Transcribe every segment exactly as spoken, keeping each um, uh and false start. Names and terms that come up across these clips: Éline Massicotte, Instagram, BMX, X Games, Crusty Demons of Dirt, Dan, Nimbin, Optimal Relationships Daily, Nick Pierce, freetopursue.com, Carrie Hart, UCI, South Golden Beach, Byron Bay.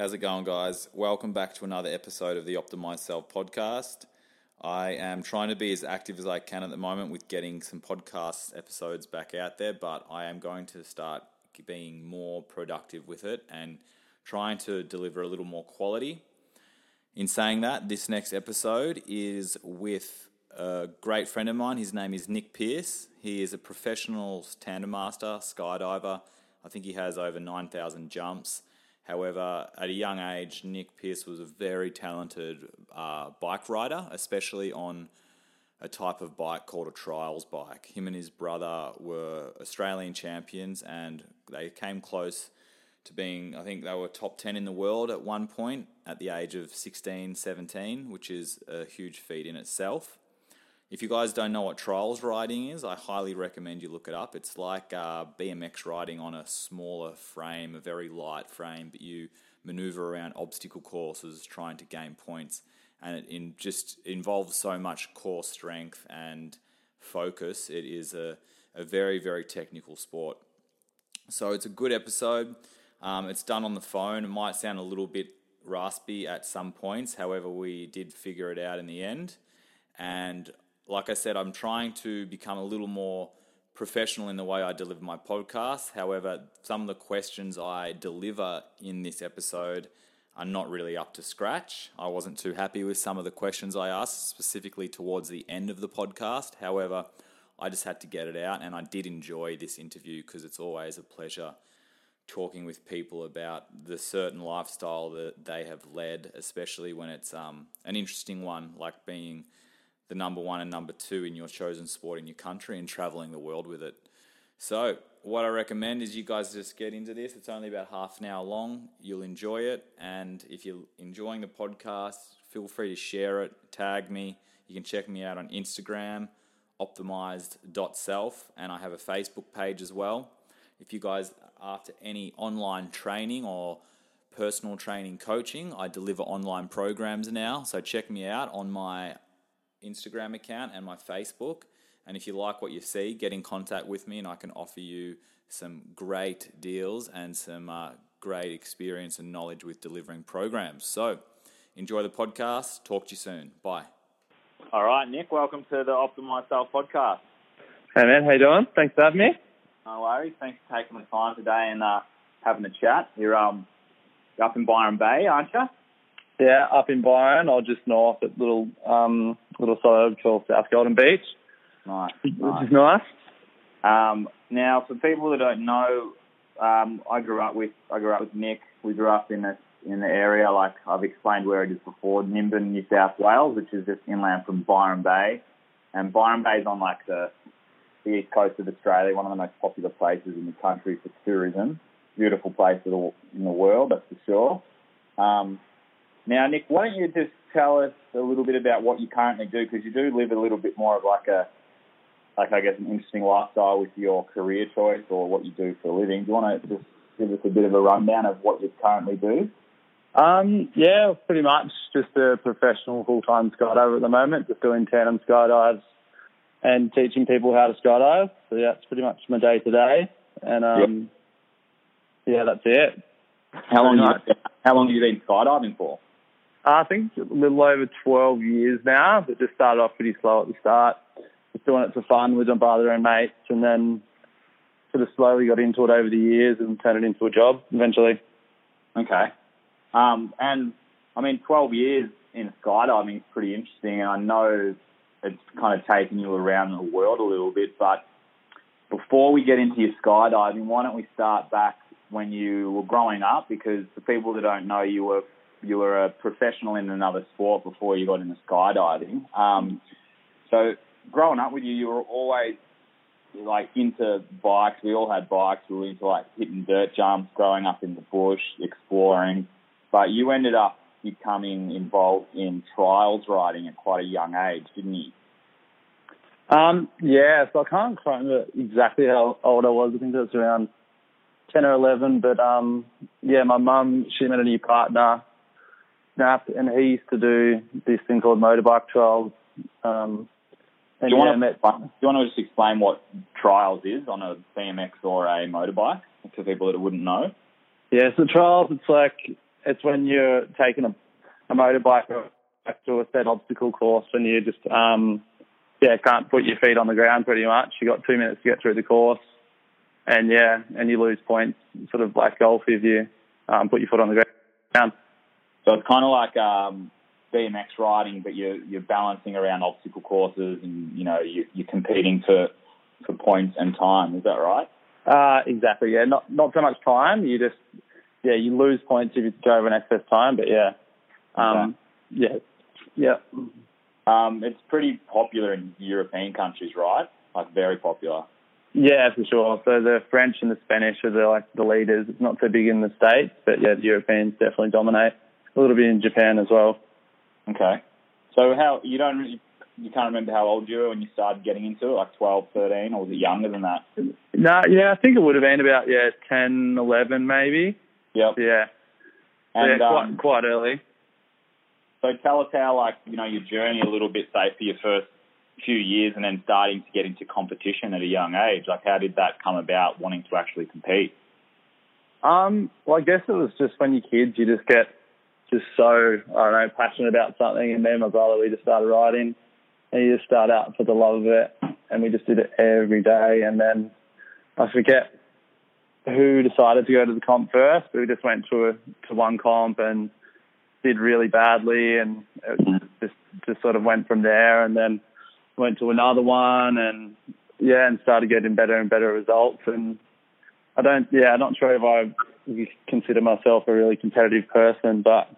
How's it going, guys? Welcome back to another episode of the Optimise Self podcast. I am trying to be as active as I can at the moment with getting some podcast episodes back out there, but I am going to start being more productive with it and trying to deliver a little more quality. In saying that, this next episode is with a great friend of mine. His name is Nick Pierce. He is a professional tandem master, skydiver. I think he has over nine thousand jumps. However, at a young age, Nick Pierce was a very talented uh, bike rider, especially on a type of bike called a trials bike. Him and his brother were Australian champions, and they came close to being, I think they were top ten in the world at one point at the age of sixteen, seventeen, which is a huge feat in itself. If you guys don't know what trials riding is, I highly recommend you look it up. It's like uh, B M X riding on a smaller frame, a very light frame, but you maneuver around obstacle courses trying to gain points. And it in just involves so much core strength and focus. It is a, a very, very technical sport. So it's a good episode. Um, it's done on the phone. It might sound a little bit raspy at some points. However, we did figure it out in the end. And like I said, I'm trying to become a little more professional in the way I deliver my podcast. However, some of the questions I deliver in this episode are not really up to scratch. I wasn't too happy with some of the questions I asked, specifically towards the end of the podcast. However, I just had to get it out, and I did enjoy this interview because it's always a pleasure talking with people about the certain lifestyle that they have led, especially when it's um, an interesting one, like being the number one and number two in your chosen sport in your country and traveling the world with it. So what I recommend is you guys just get into this. It's only about half an hour long. You'll enjoy it. And if you're enjoying the podcast, feel free to share it, tag me. You can check me out on Instagram, optimised dot self, and I have a Facebook page as well. If you guys are after any online training or personal training coaching, I deliver online programs now. So check me out on my Instagram account and my Facebook, and if you like what you see, get in contact with me and I can offer you some great deals and some uh, great experience and knowledge with delivering programs. So enjoy the podcast. Talk to you soon. Bye. All right, Nick, welcome to the Optimise Self podcast. Hey man, how you doing? Thanks for having me. No worries. Thanks for taking the time today and uh, having a chat. You're um, up in Byron Bay, aren't you? Yeah, up in Byron, or just north at little um, little suburb called South Golden Beach. Nice, which nice. is nice. Um, now, for people that don't know, um, I grew up with I grew up with Nick. We grew up in a, in the area, like I've explained where it is before, Nimbin, New South Wales, which is just inland from Byron Bay, and Byron Bay is on like the the east coast of Australia, one of the most popular places in the country for tourism. Beautiful place in the world, that's for sure. Um, Now, Nick, why don't you just tell us a little bit about what you currently do, because you do live a little bit more of like a, like I guess, an interesting lifestyle with your career choice or what you do for a living. Do you want to just give us a bit of a rundown of what you currently do? Um, yeah, pretty much just a professional full-time skydiver at the moment, just doing tandem skydives and teaching people how to skydive. So, yeah, that's pretty much my day-to-day. And, um, yep. yeah, that's it. How long, you, how long have you been skydiving for? I think a little over twelve years now, but just started off pretty slow at the start. Just doing it for fun with my brother and mates, and then sort of slowly got into it over the years and turned it into a job eventually. Okay. Um, and, I mean, twelve years in skydiving is pretty interesting, and I know it's kind of taken you around the world a little bit, but before we get into your skydiving, why don't we start back when you were growing up, because for people that don't know, you were you were a professional in another sport before you got into skydiving. Um, so growing up with you, you were always like into bikes. We all had bikes. We were into like hitting dirt jumps, growing up in the bush, exploring. But you ended up becoming involved in trials riding at quite a young age, didn't you? Um, yeah, so I can't remember exactly how old I was. I think that's around ten or eleven, but um, yeah, my mum, she met a new partner, and he used to do this thing called motorbike trials. Um, and do, you yeah, want to, met, do you want to just explain what trials is on a B M X or a motorbike for people that wouldn't know? Yeah, so trials, it's like it's when you're taking a, a motorbike or to a set obstacle course and you just um, yeah can't put your feet on the ground pretty much. You got two minutes to get through the course, and yeah, and you lose points, sort of like golf if you um, put your foot on the ground. So it's kind of like um, B M X riding, but you're you're balancing around obstacle courses, and you know you, you're competing for for points and time. Is that right? Uh, exactly. Yeah, not not so much time. You just yeah you lose points if you go over an excess time, but yeah, um, okay. yeah. Yeah, um, it's pretty popular in European countries, right? Like very popular. Yeah, for sure. So the French and the Spanish are the, like the leaders. It's not so big in the States, but yeah, the Europeans definitely dominate. A little bit in Japan as well. Okay. So how you don't really, you can't remember how old you were when you started getting into it, like twelve, thirteen, or was it younger than that? No, yeah, I think it would have been about yeah ten, eleven maybe. Yep. Yeah. And, yeah, quite um, quite early. So tell us how, like, you know, your journey a little bit, say, for your first few years and then starting to get into competition at a young age. Like, how did that come about, wanting to actually compete? Um, well, I guess it was just when you're kids, you just get just so, I don't know, passionate about something. And me and my brother, we just started riding. And you just start out for the love of it. And we just did it every day. And then I forget who decided to go to the comp first. But we just went to, a, to one comp and did really badly, and it just just sort of went from there, and then went to another one, and yeah, and started getting better and better results. And I don't, yeah, I'm not sure if I consider myself a really competitive person, but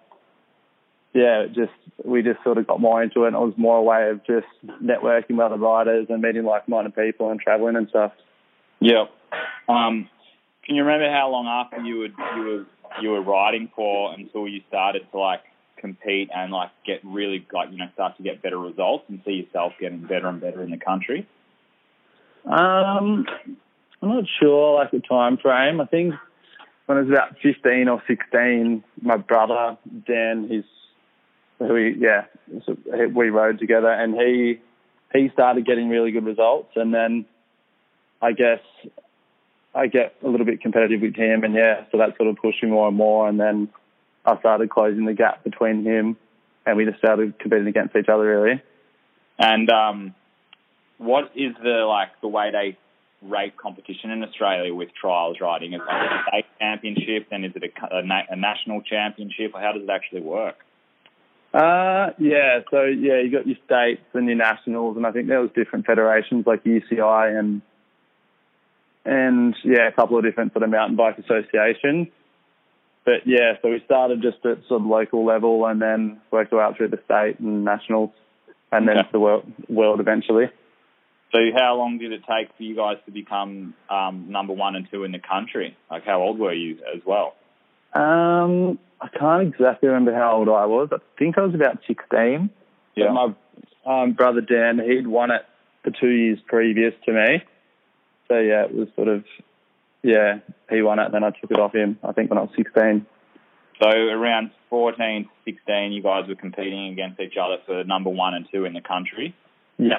yeah, it just we just sort of got more into it. And it was more a way of just networking with other riders and meeting like-minded people and traveling and stuff. Yeah. Um, can you remember how long after you would you were you were riding for until you started to like compete and like get really like you know start to get better results and see yourself getting better and better in the country? Um, I'm not sure like the time frame. I think when I was about fifteen or sixteen, my brother Dan, he's who we yeah we rode together, and he he started getting really good results, and then I guess. I get a little bit competitive with him, and yeah, so that sort of pushed me more and more, and then I started closing the gap between him, and we just started competing against each other really. And um, what is the like the way they rate competition in Australia with trials riding? Is it a state championship, then is it a, a, na- a national championship? How does it actually work? Uh, yeah, so yeah, you got your states and your nationals, and I think there was different federations like U C I and. And, yeah, a couple of different sort of mountain bike associations. But, yeah, so we started just at sort of local level and then worked out through the state and nationals and then okay. to the world, world eventually. So how long did it take for you guys to become um, number one and two in the country? Like, how old were you as well? Um, I can't exactly remember how old I was. I think I was about sixteen. Yeah. But my um, brother Dan, he'd won it for two years previous to me. So, yeah, it was sort of, yeah, he won it, then I took it off him, I think, when I was sixteen. So around fourteen, sixteen, you guys were competing against each other for number one and two in the country? Yeah.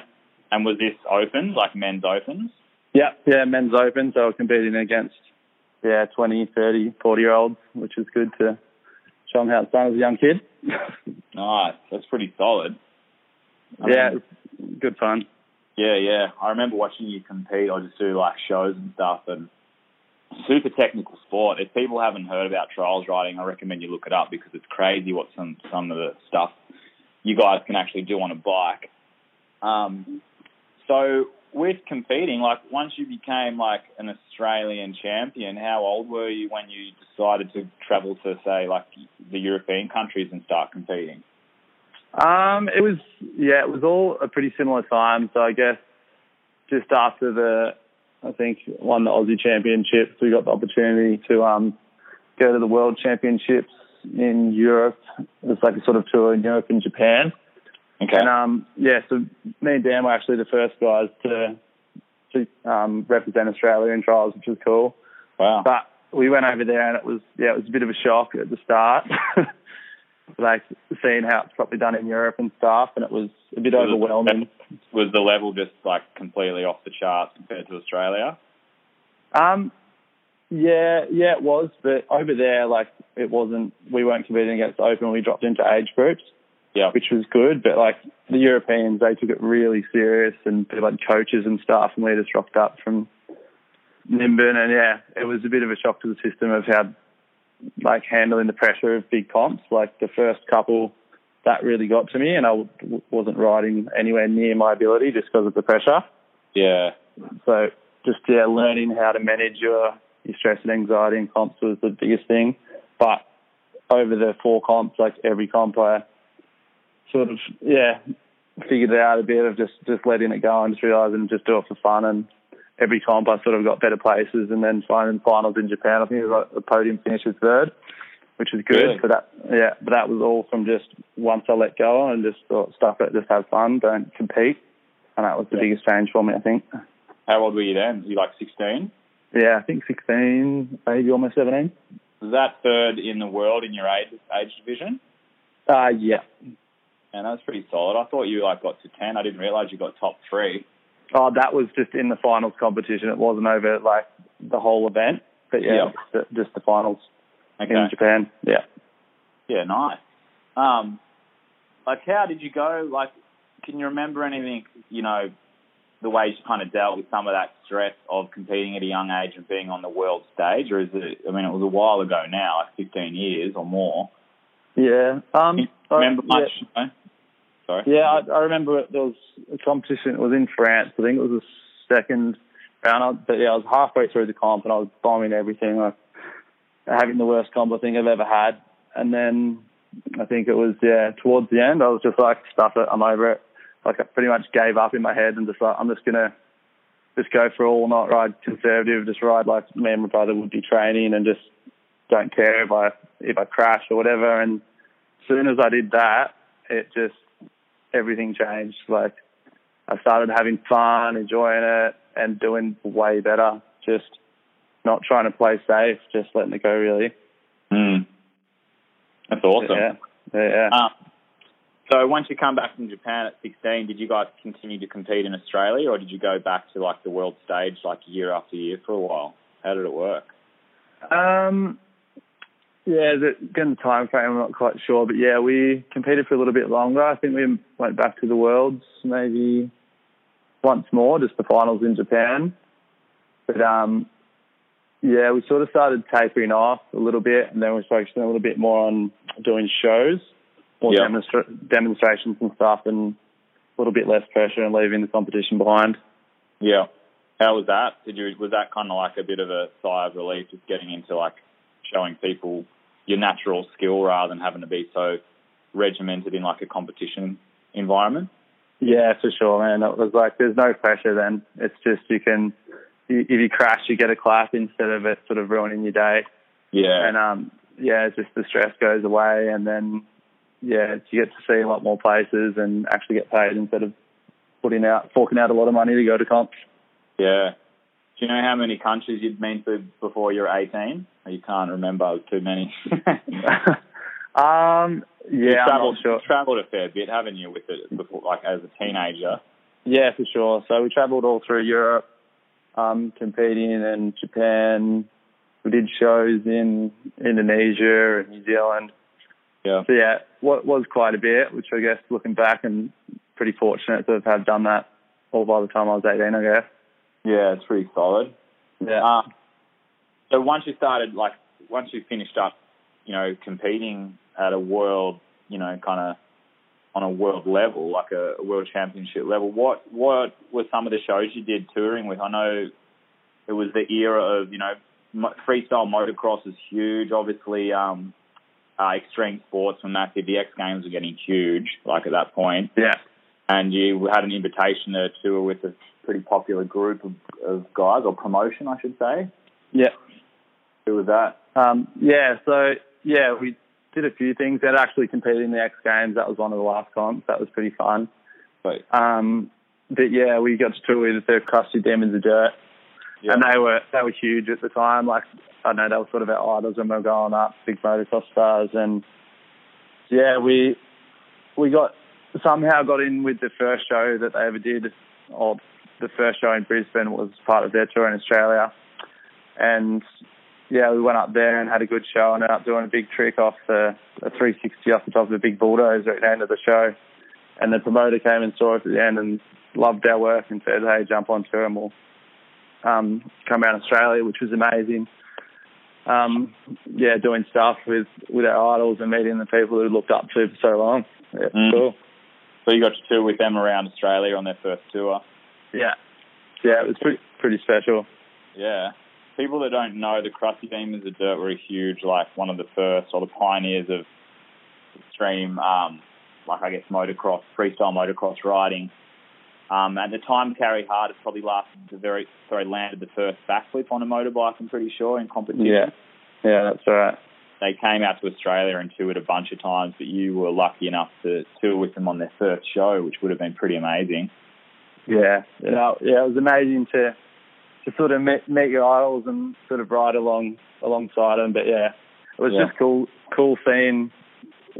And was this open, like men's opens? Yeah, yeah, men's opens. So I was competing against, yeah, twenty, thirty, forty-year-olds, which is good to show them how it's done as a young kid. Nice. That's pretty solid. I yeah, mean, good fun. Yeah, yeah. I remember watching you compete. I just do, like, shows and stuff. And super technical sport. If people haven't heard about trials riding, I recommend you look it up because it's crazy what some, some of the stuff you guys can actually do on a bike. Um, so with competing, like, once you became, like, an Australian champion, how old were you when you decided to travel to, say, like, the European countries and start competing? Um, it was, yeah, it was all a pretty similar time. So I guess just after the, I think, won the Aussie Championships, we got the opportunity to um, go to the World Championships in Europe. It was like a sort of tour in Europe and Japan. Okay. And, um, yeah, so me and Dan were actually the first guys to to um, represent Australia in trials, which was cool. Wow. But we went over there and it was, yeah, it was a bit of a shock at the start. Like seeing how it's probably done in Europe and stuff, and it was a bit was overwhelming. The, was the level just like completely off the charts compared to Australia? Um, Yeah, yeah, it was. But over there, like, it wasn't, we weren't competing against open. We dropped into age groups, yeah, which was good. But, like, the Europeans, they took it really serious and they had coaches and stuff, and we just dropped up from Nimbin. And, yeah, it was a bit of a shock to the system of how, like, handling the pressure of big comps. Like, the first couple, that really got to me, and I w- wasn't riding anywhere near my ability just because of the pressure. Yeah. So just, yeah, learning how to manage your... your stress and anxiety in comps was the biggest thing. But over the four comps, like every comp, I sort of, yeah, figured it out a bit of just, just letting it go and just realising just do it for fun. And every comp I sort of got better places, and then finding finals in Japan, I think it was like the podium finishes third, which was good. Really? But that, yeah, but that was all from just once I let go and just thought, stuff it, just have fun, don't compete. And that was the yeah. biggest change for me, I think. How old were you then? Were you like sixteen? Yeah, I think sixteen, maybe almost seventeen. Was that third in the world in your age, age division? Uh, yeah. And that was pretty solid. I thought you like got to ten. I didn't realise you got top three. Oh, that was just in the finals competition. It wasn't over like the whole event, but yeah, yeah. Just, the, just the finals okay. in Japan. Yeah. Yeah, nice. Um, like, how did you go? Like, can you remember anything, you know, the way you kind of dealt with some of that stress of competing at a young age and being on the world stage? Or is it, I mean, it was a while ago now, like fifteen years or more. Yeah. Um, you remember I, much? Yeah. No? Sorry. Yeah, I, I remember it, there was a competition, it was in France, I think it was the second round, but yeah, I was halfway through the comp and I was bombing everything, like having the worst comp I think I've ever had. And then I think it was, yeah, towards the end, I was just like, stuff it, I'm over it. Like, I pretty much gave up in my head and just like, I'm just going to just go for all, not ride conservative, just ride like me and my brother would be training and just don't care if I if I crash or whatever. And as soon as I did that, it just, everything changed. Like, I started having fun, enjoying it and doing way better, just not trying to play safe, just letting it go really. Mm. That's awesome. Yeah, yeah. Uh- So once you come back from Japan at sixteen, did you guys continue to compete in Australia, or did you go back to like the world stage like year after year for a while? How did it work? Um, yeah, the, again, the time frame, I'm not quite sure, but yeah, we competed for a little bit longer. I think we went back to the worlds maybe once more, just the finals in Japan. But um, yeah, we sort of started tapering off a little bit, and then we focused a little bit more on doing shows. More yep. demonstra- demonstrations and stuff, and a little bit less pressure and leaving the competition behind. Yeah. How was that? Did you, was that kind of like a bit of a sigh of relief, just getting into like showing people your natural skill rather than having to be so regimented in like a competition environment? Yeah, for sure, man. It was like, there's no pressure then. It's just, you can, if you crash, you get a clap instead of it sort of ruining your day. Yeah. And um, yeah, it's just the stress goes away, and then, yeah, you get to see a lot more places and actually get paid instead of putting out, forking out a lot of money to go to comps. Yeah. Do you know how many countries you'd been to before you were eighteen? You can't remember, too many. um, yeah, you traveled, I'm not sure. You've travelled a fair bit, haven't you, with it before, like as a teenager? Yeah, for sure. So we travelled all through Europe, um, competing in Japan. We did shows in Indonesia and New Zealand. Yeah. So, yeah, what was quite a bit, which I guess looking back, I'm pretty fortunate to have done that all by the time I was eighteen, I guess. Yeah, it's pretty solid. Yeah. Uh, so once you started, like, once you finished up, you know, competing at a world, you know, kind of on a world level, like a world championship level, what, what were some of the shows you did touring with? I know it was the era of, you know, freestyle motocross is huge, obviously, um, Uh, extreme sports were massive. The X Games were getting huge, like at that point. Yeah. And you had an invitation to tour with a pretty popular group of, of guys, or promotion, I should say. Yeah. Who was that? Um, yeah, so, yeah, we did a few things. They'd actually competed in the X Games. That was one of the last comps. That was pretty fun. But, um, but yeah, we got to tour with the Crusty Demons of Dirt. Yeah. And they were they were huge at the time. Like, I know they were sort of our idols when we were growing up, big motocross stars. And yeah, we we got somehow got in with the first show that they ever did, or the first show in Brisbane was part of their tour in Australia. And yeah, we went up there and had a good show. Ended up doing a big trick off the a three sixty off the top of the big bulldozer at the end of the show. And the promoter came and saw us at the end and loved our work and said, "Hey, jump on tour and we'll um, come around Australia," which was amazing. Um, yeah, doing stuff with, with our idols and meeting the people who looked up to for so long. Yeah, mm. Cool. So you got to tour with them around Australia on their first tour. Yeah. Yeah, it was pretty, pretty special. Yeah. People that don't know, the Crusty Demons of Dirt were a huge, like, one of the first or the pioneers of extreme, um, like, I guess, motocross, freestyle motocross riding. Um, at the time, Carrie Hart had probably lasted the very, sorry, landed the first backflip on a motorbike, I'm pretty sure, in competition. Yeah, yeah, that's right. They came out to Australia and toured a bunch of times, but you were lucky enough to tour with them on their first show, which would have been pretty amazing. Yeah, you know, yeah, it was amazing to to sort of meet, meet your idols and sort of ride along alongside them. But yeah, it was yeah. just cool, cool seeing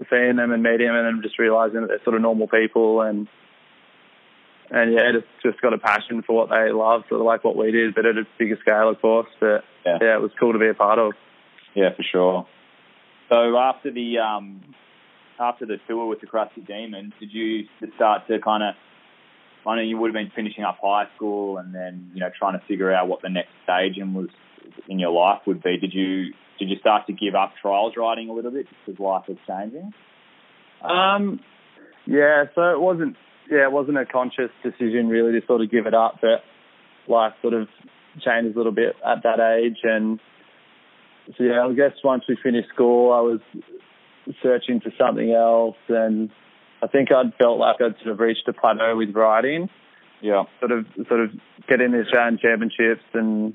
seeing them and meeting them, and then just realizing that they're sort of normal people and. And, yeah, just, just got a passion for what they love, sort of like what we did, but at a bigger scale, of course. But, yeah. yeah, it was cool to be a part of. Yeah, for sure. So after the um, after the tour with the Crusty Demons, did you start to kind of, I know you would have been finishing up high school and then, you know, trying to figure out what the next stage in was in your life would be. Did you did you start to give up trials riding a little bit because life was changing? Um, yeah, so it wasn't, Yeah, it wasn't a conscious decision really to sort of give it up, but life sort of changes a little bit at that age. And so, yeah, I guess once we finished school, I was searching for something else. And I think I'd felt like I'd sort of reached a plateau with riding. Yeah. Sort of sort of getting the Australian championships and,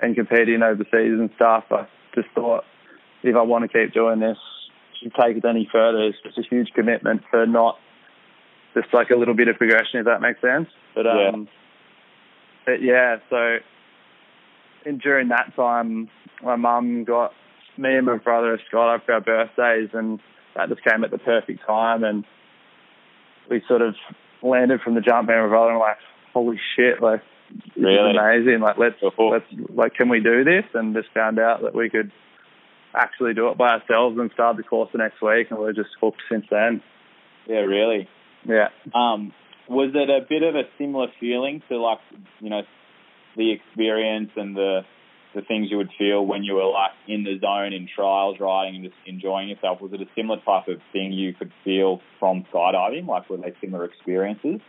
and competing overseas and stuff. I just thought, if I want to keep doing this, to take it any further, it's just a huge commitment for not... just like a little bit of progression, if that makes sense. But um, yeah. but yeah, so in, during that time, my mum got me and my brother a Skydive for our birthdays, and that just came at the perfect time. And we sort of landed from the jump, and my brother and I'm like, "Holy shit! Like, really? This is amazing! Like, let's cool. let's like, can we do this?" And just found out that we could actually do it by ourselves, and started the course the next week, and we were just hooked since then. Yeah, really. Yeah. Um, was it a bit of a similar feeling to, like, you know, the experience and the the things you would feel when you were, like, in the zone in trials riding and just enjoying yourself? Was it a similar type of thing you could feel from skydiving? Like, were they similar experiences?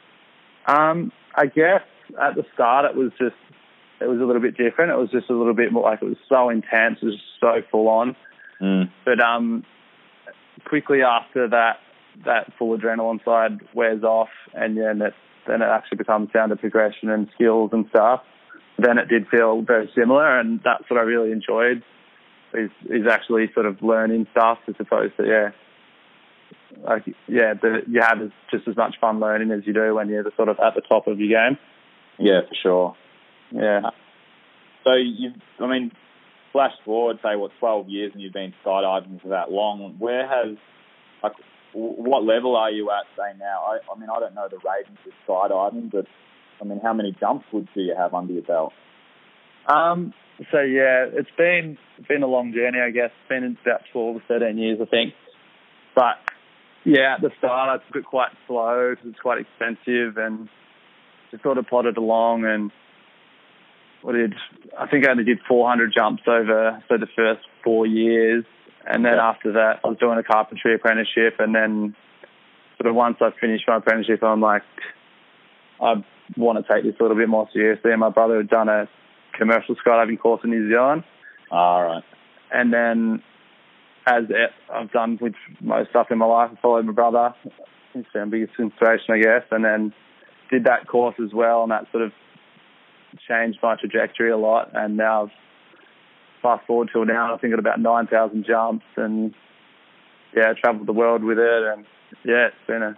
Um, I guess at the start it was just, it was a little bit different. It was just a little bit more, like, it was so intense. It was just so full on. Mm. But um, quickly after that, that full adrenaline side wears off, and yeah, and it, then it actually becomes down to progression and skills and stuff. Then it did feel very similar, and that's what I really enjoyed, is is actually sort of learning stuff as opposed to, yeah, like, yeah, the, you have just as much fun learning as you do when you're the sort of at the top of your game. Yeah, for sure. Yeah. So, you, I mean, flash forward, say, what, twelve years, and you've been skydiving for that long. Where has, like, what level are you at, say, now? I, I mean, I don't know the ratings with skydiving, but, I mean, how many jumps would you have under your belt? Um, so, yeah, it's been it's been a long journey, I guess. It's been about twelve to thirteen years, I think. But, yeah, at the start, I took it quite slow because it's quite expensive, and just sort of plodded along. And what did I think I only did four hundred jumps over so the first four years. And then yeah. after that, I was doing a carpentry apprenticeship, and then sort of once I finished my apprenticeship, I'm like, I want to take this a little bit more seriously. And my brother had done a commercial skydiving course in New Zealand. All right. And then, as I've done with most stuff in my life, I followed my brother. He's my biggest inspiration, I guess. And then did that course as well, and that sort of changed my trajectory a lot. And now I've fast forward till now, I think at about nine thousand jumps, and yeah, travelled the world with it, and yeah, it's been a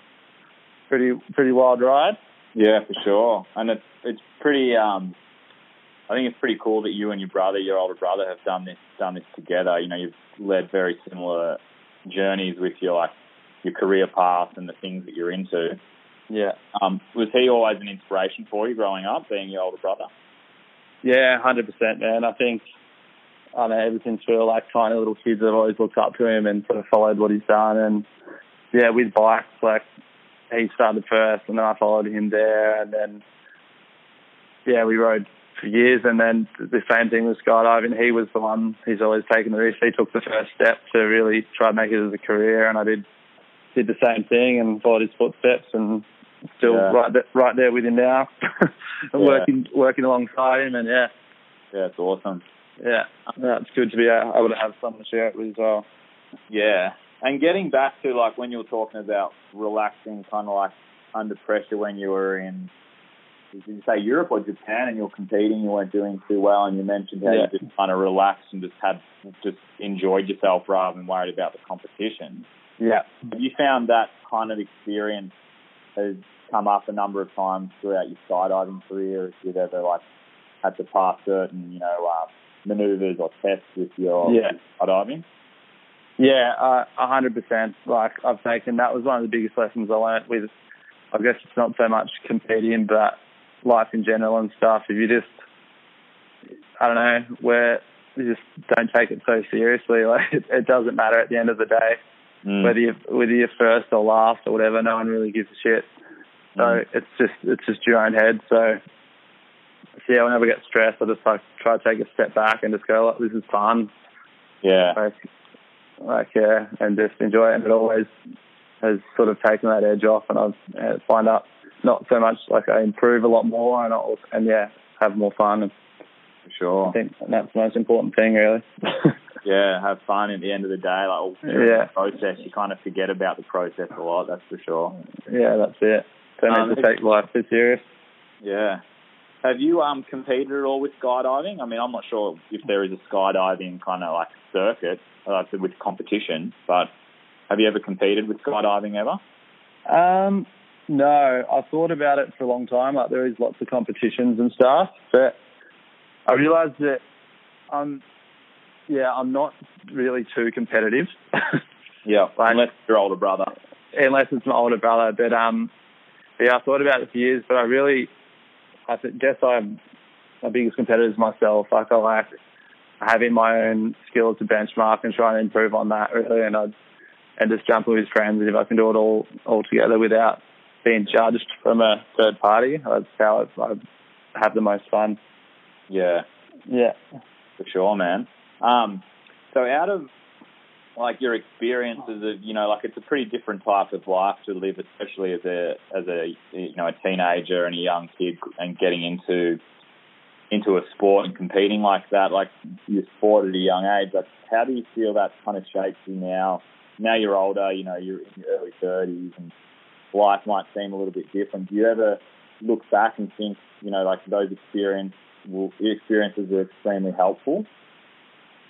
pretty pretty wild ride. Yeah, for sure. And it's it's pretty. Um, I think it's pretty cool that you and your brother, your older brother, have done this done this together. You know, you've led very similar journeys with your like your career path and the things that you're into. Yeah. Um, was he always an inspiration for you growing up, being your older brother? Yeah, one hundred percent, man. I think. um, ever since we were like tiny little kids, I've always looked up to him and sort of followed what he's done. And yeah, with bikes, like he started first and then I followed him there. And then, yeah, we rode for years. And then the same thing with skydiving. He was the one, he's always taken the risk. He took the first step to really try to make it as a career. And I did did the same thing and followed his footsteps, and still yeah. right, there, right there with him now, yeah. working working alongside him. And yeah. Yeah, it's awesome. Yeah, it's good to be able to have something to share it with as well. Yeah, and getting back to like when you were talking about relaxing, kind of like under pressure when you were in, did you say Europe or Japan, and you were competing, you weren't doing too well, and you mentioned how yeah. you just kind of relaxed and just had just enjoyed yourself rather than worried about the competition. Yeah. Have you found that kind of experience has come up a number of times throughout your skydiving career, if you've ever like had to pass certain, you know, uh, maneuvers or tests with your yeah. skydiving? Yeah, uh, one hundred percent. Like, I've taken, that was one of the biggest lessons I learned with, I guess it's not so much competing, but life in general and stuff. If you just, I don't know, where you just don't take it so seriously. Like, it, it doesn't matter at the end of the day. Mm. Whether you're, whether you're first or last or whatever, no one really gives a shit. So mm. it's just it's just your own head. So, so yeah, whenever I get stressed, I just like try to take a step back and just go, like, this is fun. Yeah. Like, like yeah, and just enjoy it. And it always has sort of taken that edge off, and I find out not so much, like I improve a lot more, and I'll, and yeah, have more fun. And for sure. I think that's the most important thing, really. Yeah, have fun at the end of the day. Like, yeah. the process, you kind of forget about the process a lot, that's for sure. Yeah, that's it. Don't um, have to take life too serious. Yeah. Have you um competed at all with skydiving? I mean, I'm not sure if there is a skydiving kind of like circuit uh, with competition, but have you ever competed with skydiving ever? Um, no, I thought about it for a long time. Like, there is lots of competitions and stuff, but I realised that I'm... Yeah, I'm not really too competitive. yeah, like, unless it's your older brother. Unless it's my older brother. But, um, but yeah, I thought about it for years, but I really, I guess I'm my biggest competitor is myself. Like, I like having my own skills to benchmark and trying to improve on that, really, and I'd, and just jump with his friends. If I can do it all, all together without being judged from a third party, that's how I have the most fun. Yeah. Yeah. For sure, man. Um, so out of like your experiences of, you know, like it's a pretty different type of life to live, especially as a, as a, you know, a teenager and a young kid, and getting into, into a sport and competing like that, like your sport at a young age, like how do you feel that kind of shapes you now? Now you're older, you know, you're in your early thirties and life might seem a little bit different. Do you ever look back and think, you know, like those experience, well, experiences were extremely helpful?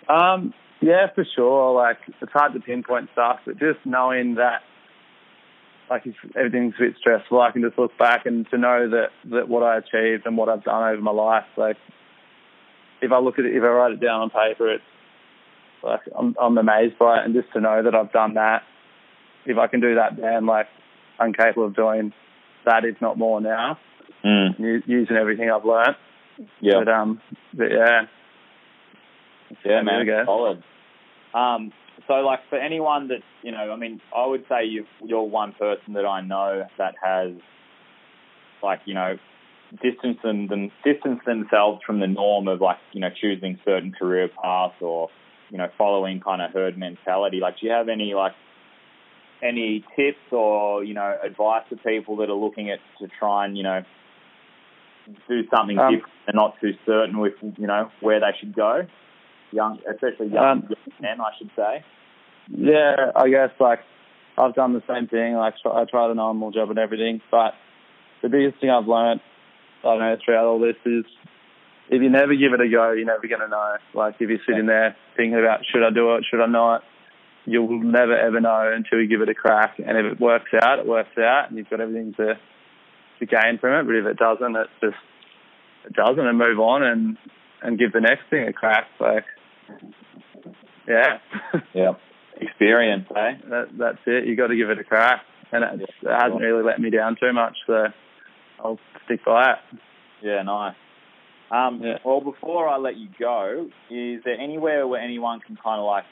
Um, yeah, for sure. Like, it's hard to pinpoint stuff, but just knowing that, like, if everything's a bit stressful, I can just look back and to know that, that what I achieved and what I've done over my life, like, if I look at it, if I write it down on paper, it's like, I'm, I'm amazed by it. And just to know that I've done that, if I can do that, then, like, I'm capable of doing that, if not more now, mm. U- using everything I've learned. Yeah. But, um, but yeah. Yeah, man, it's solid. Um, so, like, for anyone that, you know, I mean, I would say you've, you're one person that I know that has, like, you know, distanced them, them, distanced themselves from the norm of, like, you know, choosing certain career paths or, you know, following kind of herd mentality. Like, do you have any, like, any tips or, you know, advice for people that are looking at to try and, you know, do something um, different and not too certain with, you know, where they should go? Young, especially young, um, young men, I should say. Yeah, I guess, like, I've done the same thing. Like, I tried a normal job and everything, but the biggest thing I've learned, I don't know, throughout all this is if you never give it a go, you're never going to know. Like, if you're sitting there thinking about, should I do it, should I not, you will never, ever know until you give it a crack. And if it works out, it works out, and you've got everything to, to gain from it. But if it doesn't, it's just, it doesn't, and move on and, and give the next thing a crack, like... Yeah. Yeah. Experience, eh? That, that's it. You got to give it a crack, and it, yeah, it hasn't really let me down too much, so I'll stick by it. Yeah, nice. Um, yeah. Well, before I let you go, is there anywhere where anyone can kind of like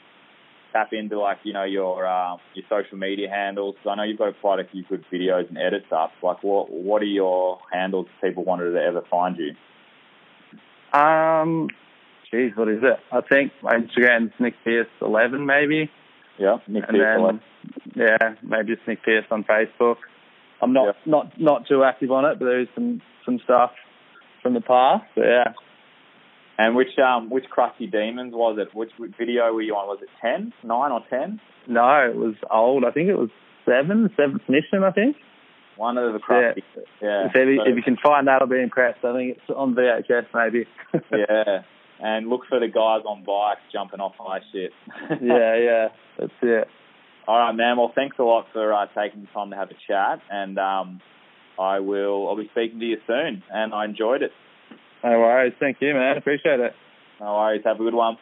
tap into like, you know, your uh, your social media handles? I know you've got quite a few good videos and edits up. Like, what what are your handles if people wanted to ever find you? Um, geez, what is it? I think my Instagram's Nick Pierce eleven maybe. Yeah, Nick and Pierce then, eleven. Yeah, maybe it's Nick Pierce on Facebook. I'm not, yeah. not not too active on it, but there is some, some stuff from the past. But yeah. And which um which Crusty Demons was it? Which video were you on? Was it ten, nine, or ten? No, it was old. I think it was seven, seventh mission. I think one of the Crusty. Yeah. yeah. If, you, so, if you can find that, it'll be in Crest. I think it's on V H S maybe. Yeah. And look for the guys on bikes jumping off high shit. yeah, yeah, that's it. All right, man. Well, thanks a lot for uh, taking the time to have a chat, and um, I will. I'll be speaking to you soon. And I enjoyed it. No worries. Thank you, man. Appreciate it. No worries. Have a good one.